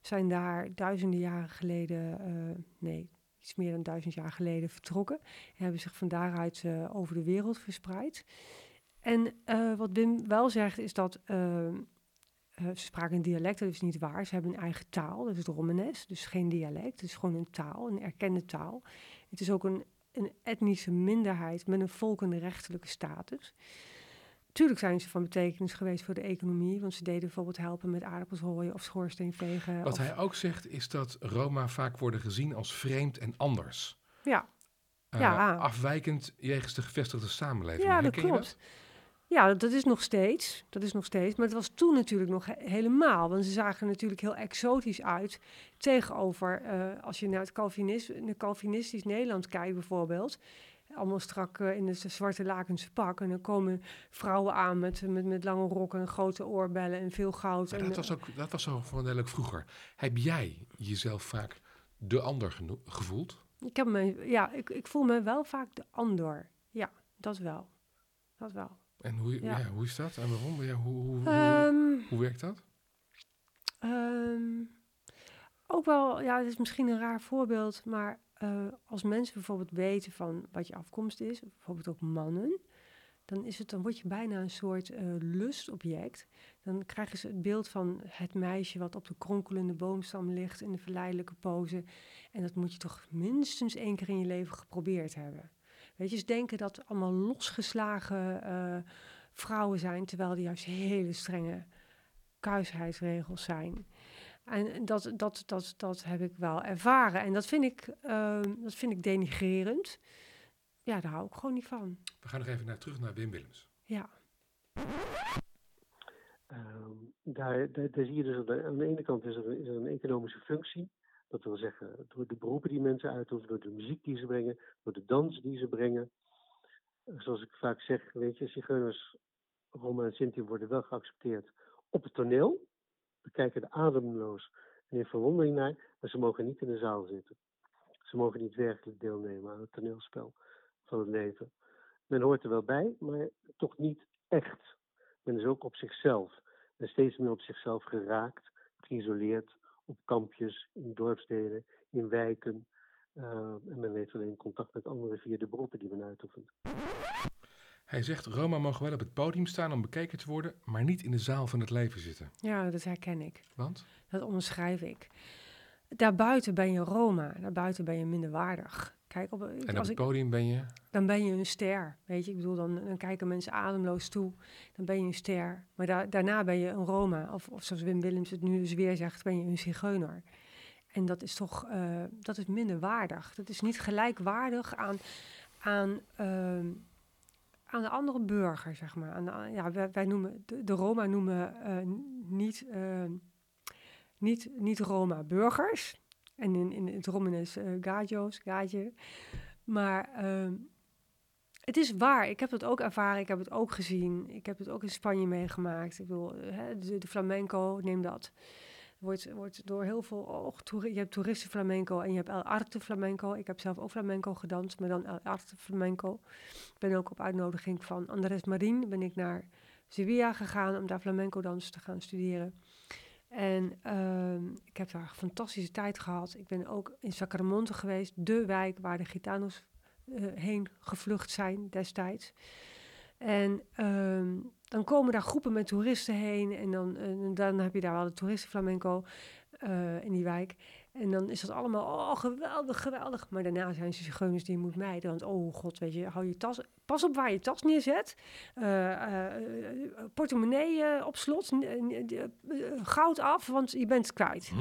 Zijn daar duizenden jaren geleden, iets meer dan 1000 jaar geleden vertrokken. En hebben zich van daaruit over de wereld verspreid. En wat Wim wel zegt is dat... ze spraken een dialect, dat is niet waar. Ze hebben een eigen taal, dat is het Romanes. Dus geen dialect, het is gewoon een taal, een erkende taal. Het is ook een etnische minderheid met een volkenrechtelijke status. Tuurlijk zijn ze van betekenis geweest voor de economie... want ze deden bijvoorbeeld helpen met aardappels rooien of schoorsteenvegen. Wat hij ook zegt is dat Roma vaak worden gezien als vreemd en anders. Ja. Afwijkend jegens de gevestigde samenleving. Ja, dat klopt. Dat? Ja, dat is nog steeds. Maar het was toen natuurlijk nog helemaal. Want ze zagen natuurlijk heel exotisch uit tegenover... als je naar het Calvinistisch Nederland kijkt bijvoorbeeld... allemaal strak in de zwarte lakense pak... en dan komen vrouwen aan met lange rokken en grote oorbellen en veel goud. Ja, dat was ook van duidelijk vroeger. Heb jij jezelf vaak de ander gevoeld? Ik voel me wel vaak de ander. Ja, dat wel. En hoe is dat? En waarom? Ja, hoe werkt dat? Ook wel, ja, het is misschien een raar voorbeeld, maar als mensen bijvoorbeeld weten van wat je afkomst is, bijvoorbeeld ook mannen, dan word je bijna een soort lustobject. Dan krijgen ze het beeld van het meisje wat op de kronkelende boomstam ligt in de verleidelijke pose. En dat moet je toch minstens 1 keer in je leven geprobeerd hebben. Weet je, ze denken dat het allemaal losgeslagen vrouwen zijn... terwijl die juist hele strenge kuisheidsregels zijn. En dat heb ik wel ervaren. En dat vind ik denigrerend. Ja, daar hou ik gewoon niet van. We gaan nog even terug naar Wim Willems. Ja. Daar zie je dus aan de ene kant is er een economische functie. Dat wil zeggen, door de beroepen die mensen uitoefenen, door de muziek die ze brengen, door de dans die ze brengen. Zoals ik vaak zeg, weet je, zigeuners, Roma en Sinti worden wel geaccepteerd op het toneel. We kijken er ademloos en in verwondering naar, maar ze mogen niet in de zaal zitten. Ze mogen niet werkelijk deelnemen aan het toneelspel van het leven. Men hoort er wel bij, maar toch niet echt. Men is ook op zichzelf en steeds meer op zichzelf geraakt, geïsoleerd. Op kampjes, in dorpsdelen, in wijken. En men heeft alleen contact met anderen via de beroepen die men uitoefent. Hij zegt, Roma mogen wel op het podium staan om bekeken te worden... maar niet in de zaal van het leven zitten. Ja, dat herken ik. Want? Dat onderschrijf ik. Daarbuiten ben je Roma, daarbuiten ben je minderwaardig. Kijk, op het podium ben je? Dan ben je een ster, weet je. Ik bedoel, dan kijken mensen ademloos toe. Dan ben je een ster. Maar daarna ben je een Roma. Of zoals Wim Willems het nu dus weer zegt, ben je een zigeuner. En dat is toch, dat is minderwaardig. Dat is niet gelijkwaardig aan de andere burger, zeg maar. Wij noemen, de Roma noemen niet... niet-Roma-burgers. En in het Romanes gaatje. Maar het is waar. Ik heb het ook ervaren. Ik heb het ook gezien. Ik heb het ook in Spanje meegemaakt. Ik bedoel, de flamenco, neem dat. Wordt door heel veel... je hebt toeristen flamenco en je hebt El Arte flamenco. Ik heb zelf ook flamenco gedanst, maar dan El Arte flamenco. Ik ben ook op uitnodiging van Andrés Marín ben ik naar Sevilla gegaan om daar flamenco dans te gaan studeren. En ik heb daar een fantastische tijd gehad. Ik ben ook in Sacramento geweest, de wijk waar de Gitanos heen gevlucht zijn destijds. En dan komen daar groepen met toeristen heen en dan heb je daar wel de toeristenflamenco in die wijk. En dan is dat allemaal, geweldig, geweldig. Maar daarna zijn ze zigeuners die je moet mijden. Want, weet je, hou je tas... Pas op waar je tas neerzet. Portemonnee op slot. Goud af, want je bent kwijt.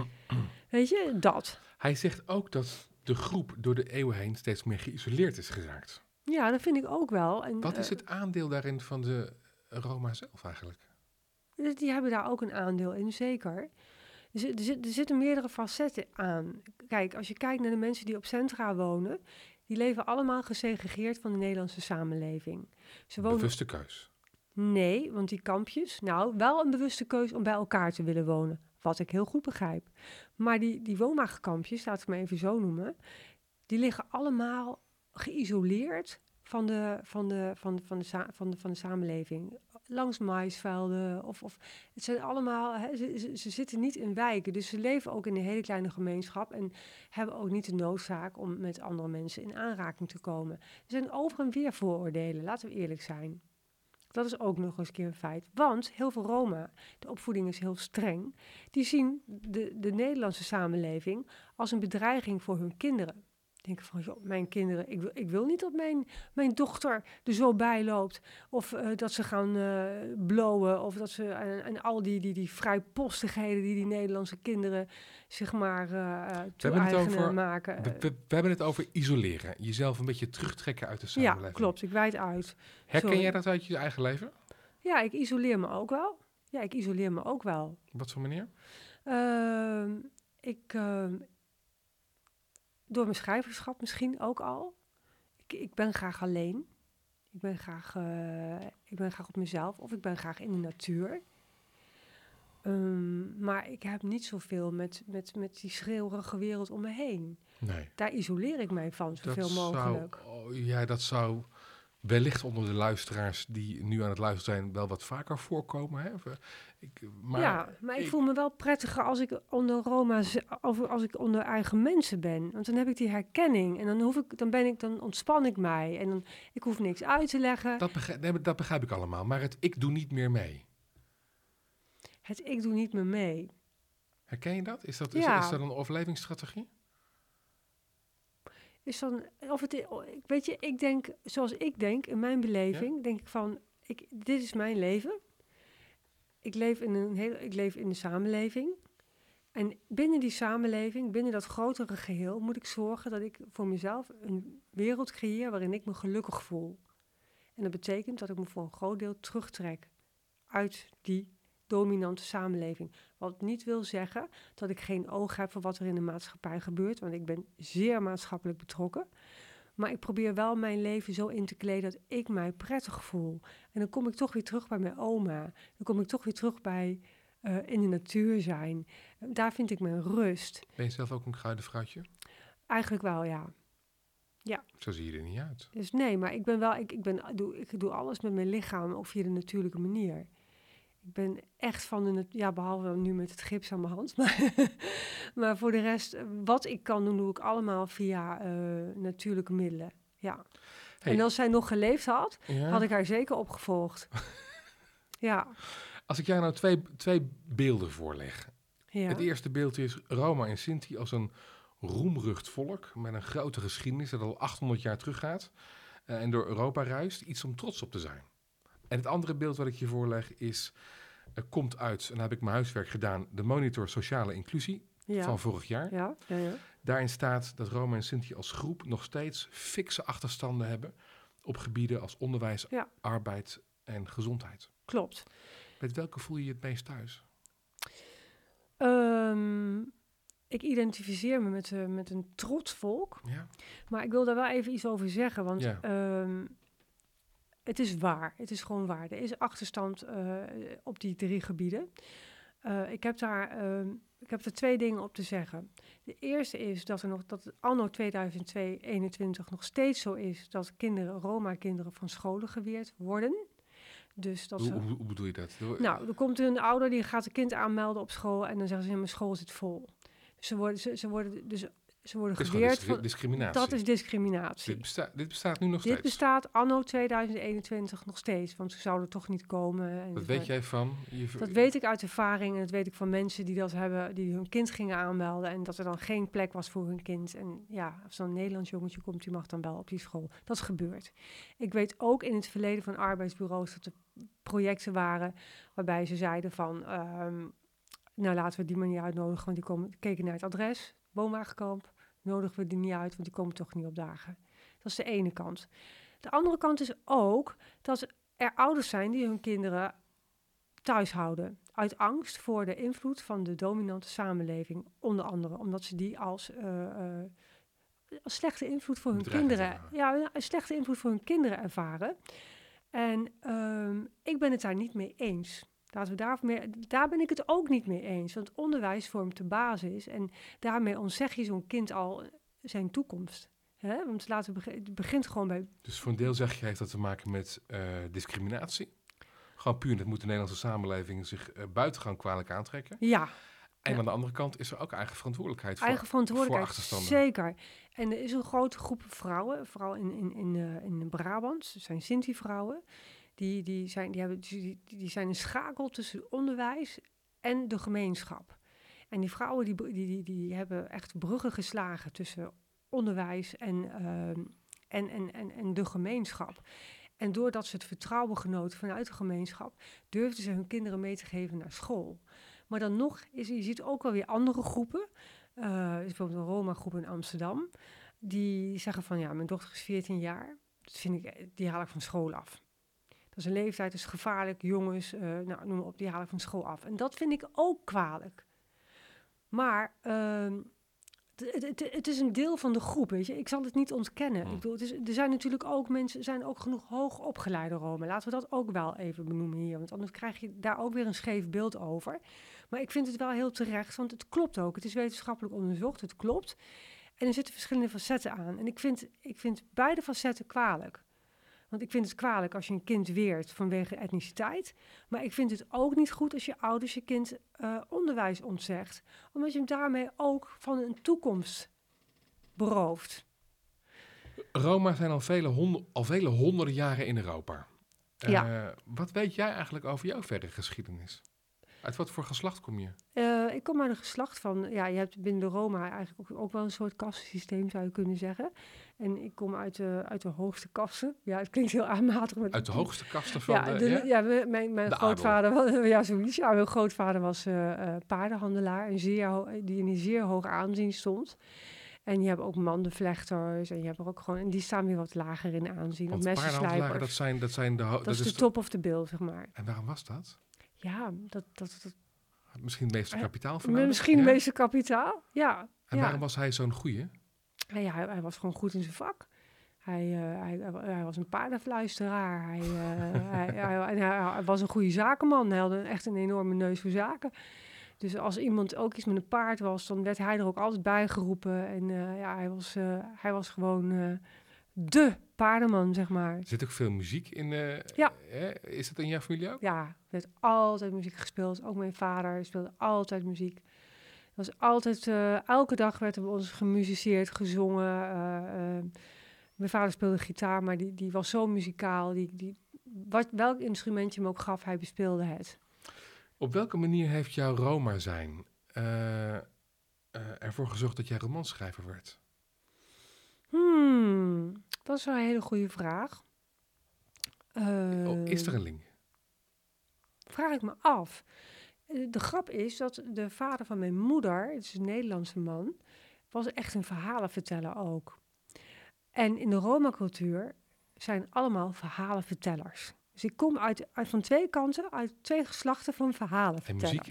Weet je, dat. Hij zegt ook dat de groep door de eeuwen heen steeds meer geïsoleerd is geraakt. Ja, dat vind ik ook wel. En, wat is het aandeel daarin van de Roma zelf eigenlijk? Die hebben daar ook een aandeel in, zeker. Er zitten meerdere facetten aan. Kijk, als je kijkt naar de mensen die op centra wonen... die leven allemaal gesegregeerd van de Nederlandse samenleving. Ze wonen... Bewuste keus? Nee, want die kampjes... Nou, wel een bewuste keus om bij elkaar te willen wonen. Wat ik heel goed begrijp. Maar die woonwagenkampjes, laat ik het maar even zo noemen... die liggen allemaal geïsoleerd van de samenleving... langs maïsvelden of het zijn allemaal, ze zitten niet in wijken, dus ze leven ook in een hele kleine gemeenschap en hebben ook niet de noodzaak om met andere mensen in aanraking te komen. Er zijn over en weer vooroordelen, laten we eerlijk zijn. Dat is ook nog eens een keer een feit, want heel veel Roma, de opvoeding is heel streng, die zien de Nederlandse samenleving als een bedreiging voor hun kinderen. Denken van, joh, mijn kinderen, ik wil niet dat mijn dochter er zo bij loopt. Of dat ze gaan blowen. Of dat ze, en al die vrijpostigheden die Nederlandse kinderen zich maar toe-eigenen maken. We hebben het over isoleren. Jezelf een beetje terugtrekken uit de samenleving. Ja, klopt. Ik wijd uit. Herken jij dat uit je eigen leven? Ja, ik isoleer me ook wel. Wat voor manier? Door mijn schrijverschap misschien ook al. Ik ben graag alleen. Ik ben graag op mezelf. Of ik ben graag in de natuur. Maar ik heb niet zoveel met die schreeuwige wereld om me heen. Nee. Daar isoleer ik mij van, zoveel mogelijk. Dat zou wellicht onder de luisteraars die nu aan het luisteren zijn... wel wat vaker voorkomen. Hè? Maar ik voel me wel prettiger als ik onder Roma's... of als ik onder eigen mensen ben. Want dan heb ik die herkenning. En dan ontspan ik mij. En dan, ik hoef niks uit te leggen. Dat begrijp ik allemaal. Maar het ik doe niet meer mee. Herken je dat? Is dat een overlevingsstrategie? Ik denk, zoals ik denk, in mijn beleving, denk ik van, dit is mijn leven. Ik leef in de samenleving. En binnen die samenleving, binnen dat grotere geheel, moet ik zorgen dat ik voor mezelf een wereld creëer waarin ik me gelukkig voel. En dat betekent dat ik me voor een groot deel terugtrek uit die dominante samenleving. Wat niet wil zeggen dat ik geen oog heb voor wat er in de maatschappij gebeurt, want ik ben zeer maatschappelijk betrokken. Maar ik probeer wel mijn leven zo in te kleden dat ik mij prettig voel. En dan kom ik toch weer terug bij mijn oma. Dan kom ik toch weer terug bij in de natuur zijn. Daar vind ik mijn rust. Ben je zelf ook een kruidenvrouwtje? Eigenlijk wel, ja. Ja. Zo zie je er niet uit. Dus nee, maar ik ben wel. Ik doe alles met mijn lichaam op via de natuurlijke manier. Ik ben echt van behalve dan nu met het gips aan mijn hand. Maar voor de rest, wat ik kan doen, doe ik allemaal via natuurlijke middelen. Ja. Hey. En als zij nog geleefd had, had ik haar zeker opgevolgd. Ja. Als ik jou nou twee beelden voorleg. Ja. Het eerste beeld is Roma en Sinti als een roemrucht volk met een grote geschiedenis dat al 800 jaar teruggaat. En door Europa reist, iets om trots op te zijn. En het andere beeld wat ik je voorleg is... er komt uit, en daar heb ik mijn huiswerk gedaan... de Monitor Sociale Inclusie van vorig jaar. Ja. Daarin staat dat Roma en Sinti als groep... nog steeds fikse achterstanden hebben... op gebieden als onderwijs, arbeid en gezondheid. Klopt. Met welke voel je je het meest thuis? Ik identificeer me met een trots volk. Ja. Maar ik wil daar wel even iets over zeggen. Want het is waar. Het is gewoon waar. Er is achterstand op die 3 gebieden. Ik heb er 2 dingen op te zeggen. De eerste is dat het anno 2021 nog steeds zo is dat Roma-kinderen van scholen geweerd worden. Dus dat hoe bedoel je dat? Nou, er komt een ouder die gaat een kind aanmelden op school en dan zeggen ze, mijn school zit vol. Ze worden geweerd. Dat is discriminatie. Dat is discriminatie. Dit bestaat nu nog steeds? Dit bestaat anno 2021 nog steeds, want ze zouden toch niet komen. En dat weet jij van? Dat weet ik uit ervaring en dat weet ik van mensen die dat hebben, die hun kind gingen aanmelden en dat er dan geen plek was voor hun kind. En ja, als dan een Nederlands jongetje komt, die mag dan wel op die school. Dat is gebeurd. Ik weet ook in het verleden van arbeidsbureaus dat er projecten waren waarbij ze zeiden van... nou, laten we die maar niet uitnodigen, want die keken naar het adres, woonwagenkamp. Nodigen we die niet uit, want die komen toch niet op dagen. Dat is de ene kant. De andere kant is ook dat er ouders zijn die hun kinderen thuis houden. Uit angst voor de invloed van de dominante samenleving, onder andere. Omdat ze die als slechte invloed voor hun kinderen... Ja, een slechte invloed voor hun kinderen ervaren. En ik ben het daar niet mee eens. Daar ben ik het ook niet mee eens. Want onderwijs vormt de basis. En daarmee ontzeg je zo'n kind al zijn toekomst. Hè? Want het begint gewoon bij... Dus voor een deel zeg je, heeft dat te maken met discriminatie? Gewoon puur, dat moet de Nederlandse samenleving zich buitengewoon kwalijk aantrekken. Ja. En aan de andere kant is er ook eigen verantwoordelijkheid voor. Eigen verantwoordelijkheid, voor achterstanden. Zeker. En er is een grote groep vrouwen, vooral in Brabant. Dat zijn Sinti-vrouwen. Die zijn een schakel tussen onderwijs en de gemeenschap. En die vrouwen die hebben echt bruggen geslagen tussen onderwijs en de gemeenschap. En doordat ze het vertrouwen genoten vanuit de gemeenschap, durfden ze hun kinderen mee te geven naar school. Maar dan nog, je ziet ook wel weer andere groepen. Bijvoorbeeld een Roma-groep in Amsterdam. Die zeggen van, ja, mijn dochter is 14 jaar. Dat vind ik, die haal ik van school af. Dat is een leeftijd, dat is gevaarlijk, jongens, noem maar op, die halen van school af. En dat vind ik ook kwalijk. Maar het is een deel van de groep, weet je. Ik zal het niet ontkennen. Ik bedoel, er zijn natuurlijk ook mensen, zijn ook genoeg hoogopgeleide Romen. Laten we dat ook wel even benoemen hier, want anders krijg je daar ook weer een scheef beeld over. Maar ik vind het wel heel terecht, want het klopt ook. Het is wetenschappelijk onderzocht, het klopt. En er zitten verschillende facetten aan. En ik vind beide facetten kwalijk. Want ik vind het kwalijk als je een kind weert vanwege etniciteit. Maar ik vind het ook niet goed als je ouders je kind onderwijs ontzegt. Omdat je hem daarmee ook van een toekomst berooft. Roma zijn al vele honderden jaren in Europa. Ja. Wat weet jij eigenlijk over jouw verre geschiedenis? Uit wat voor geslacht kom je? Ik kom uit een geslacht van... Ja, je hebt binnen de Roma eigenlijk ook wel een soort kastensysteem, zou je kunnen zeggen. En ik kom uit de hoogste kasten. Ja, het klinkt heel aanmatigend. Uit de hoogste kasten van mijn grootvader was... Ja, zoiets. Ja, mijn grootvader was paardenhandelaar. Die in een zeer hoog aanzien stond. En je hebt ook mandenvlechters en je hebt er ook gewoon... En die staan weer wat lager in aanzien. Want paardenhandelaren, dat is de top of the bill, zeg maar. En waarom was dat? Ja, dat... Misschien het meeste kapitaal van mij. Misschien het meeste kapitaal, ja. En waarom was hij zo'n goeie? Hij was gewoon goed in zijn vak. Hij was een paardenfluisteraar. Hij was een goede zakenman. Hij had echt een enorme neus voor zaken. Dus als iemand ook iets met een paard was, dan werd hij er ook altijd bij geroepen. En hij was gewoon... de paardenman, zeg maar. Er zit ook veel muziek in. Is dat in jouw familie ook? Ja, er werd altijd muziek gespeeld. Ook mijn vader speelde altijd muziek. Dat was altijd, elke dag werd er bij ons gemusiceerd, gezongen. Mijn vader speelde gitaar, maar die was zo muzikaal. Welk instrument je hem ook gaf, hij bespeelde het. Op welke manier heeft jouw Roma zijn ervoor gezorgd dat jij romanschrijver werd? Dat is wel een hele goede vraag. Is er een link? Vraag ik me af. De grap is dat de vader van mijn moeder, het is een Nederlandse man, was echt een verhalenverteller ook. En in de Roma-cultuur zijn allemaal verhalenvertellers. Dus ik kom uit van twee kanten, uit twee geslachten van verhalen vertellen.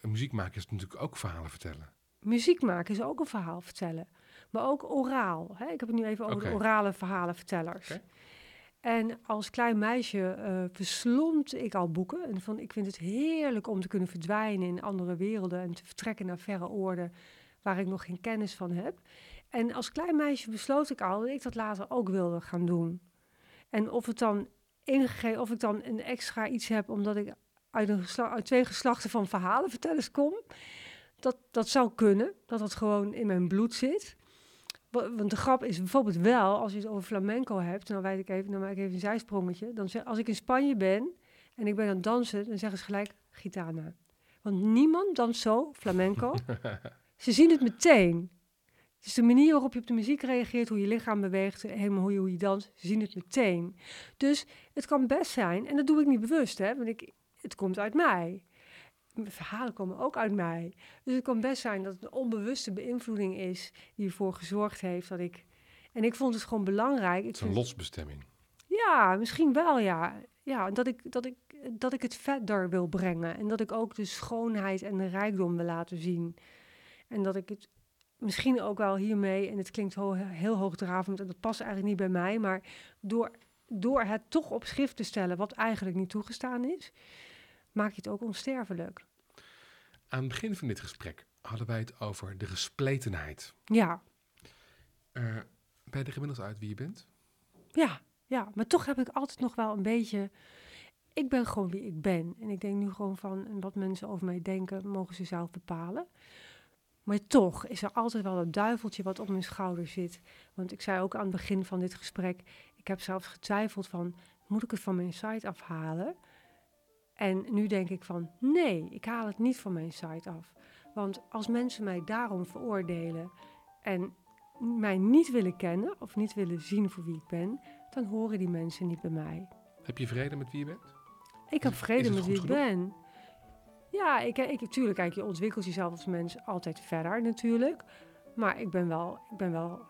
En muziek maken is natuurlijk ook verhalen vertellen. Muziek maken is ook een verhaal vertellen. Maar ook oraal. Hè? Ik heb het nu even over de orale verhalenvertellers. Okay. En als klein meisje verslond ik al boeken. En van, ik vind het heerlijk om te kunnen verdwijnen in andere werelden en te vertrekken naar verre oorden waar ik nog geen kennis van heb. En als klein meisje besloot ik al dat ik dat later ook wilde gaan doen. En of het dan of ik dan een extra iets heb omdat ik uit twee geslachten van verhalenvertellers kom, dat zou kunnen, dat gewoon in mijn bloed zit. Want de grap is bijvoorbeeld wel, als je het over flamenco hebt, dan maak ik even een zijsprongetje. Dan zeg, als ik in Spanje ben en ik ben aan het dansen, dan zeggen ze gelijk gitana. Want niemand danst zo flamenco. Ze zien het meteen. Dus de manier waarop je op de muziek reageert, hoe je lichaam beweegt, helemaal hoe je danst, ze zien het meteen. Dus het kan best zijn, en dat doe ik niet bewust, hè, want het komt uit mij. Mijn verhalen komen ook uit mij. Dus het kan best zijn dat het een onbewuste beïnvloeding is die ervoor gezorgd heeft dat ik... En ik vond het gewoon belangrijk. Het is een lotsbestemming. Ja, misschien wel, ja. Ja, dat ik het verder wil brengen. En dat ik ook de schoonheid en de rijkdom wil laten zien. En dat ik het misschien ook wel hiermee... En het klinkt heel hoogdravend en dat past eigenlijk niet bij mij. Maar door het toch op schrift te stellen wat eigenlijk niet toegestaan is, maak je het ook onsterfelijk. Aan het begin van dit gesprek hadden wij het over de gespletenheid. Ja. Ben je er inmiddels uit wie je bent? Ja, maar toch heb ik altijd nog wel een beetje... Ik ben gewoon wie ik ben. En ik denk nu gewoon van wat mensen over mij denken, mogen ze zelf bepalen. Maar toch is er altijd wel dat duiveltje wat op mijn schouder zit. Want ik zei ook aan het begin van dit gesprek, ik heb zelfs getwijfeld van, moet ik het van mijn site afhalen? En nu denk ik van, nee, ik haal het niet van mijn site af. Want als mensen mij daarom veroordelen en mij niet willen kennen of niet willen zien voor wie ik ben, dan horen die mensen niet bij mij. Heb je vrede met wie je bent? Ik heb vrede met wie ik ben. Ja, tuurlijk, je ontwikkelt jezelf als mens altijd verder natuurlijk. Maar ik ben wel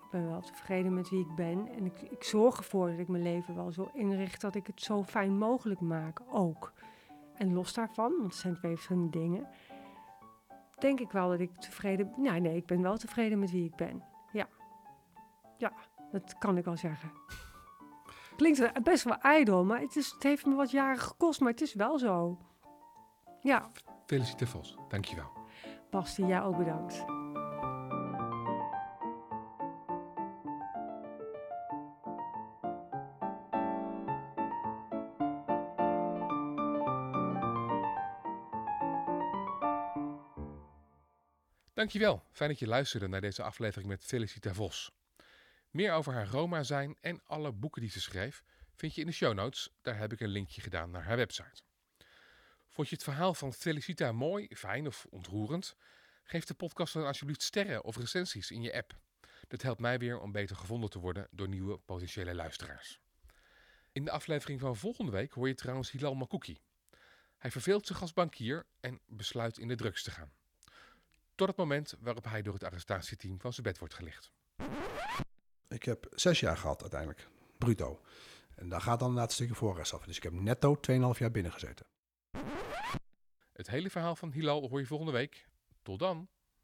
tevreden met wie ik ben. En ik zorg ervoor dat ik mijn leven wel zo inricht dat ik het zo fijn mogelijk maak ook. En los daarvan, want het zijn twee verschillende dingen, denk ik wel dat ik tevreden... Nou nee, ik ben wel tevreden met wie ik ben. Ja, dat kan ik wel zeggen. Klinkt best wel ijdel, maar het heeft me wat jaren gekost, maar het is wel zo. Ja. Felicita Vos, dankjewel. Bastien, jij ook bedankt. Dankjewel, fijn dat je luisterde naar deze aflevering met Felicita Vos. Meer over haar Roma zijn en alle boeken die ze schreef vind je in de show notes. Daar heb ik een linkje gedaan naar haar website. Vond je het verhaal van Felicita mooi, fijn of ontroerend? Geef de podcast dan alsjeblieft sterren of recensies in je app. Dat helpt mij weer om beter gevonden te worden door nieuwe potentiële luisteraars. In de aflevering van volgende week hoor je trouwens Hilal Makouki. Hij verveelt zich als bankier en besluit in de drugs te gaan. Tot het moment waarop hij door het arrestatieteam van zijn bed wordt gelicht. Ik heb 6 jaar gehad uiteindelijk, bruto. En daar gaat dan inderdaad een stukje voorrest af. Dus ik heb netto 2,5 jaar binnengezeten. Het hele verhaal van Hilal hoor je volgende week. Tot dan!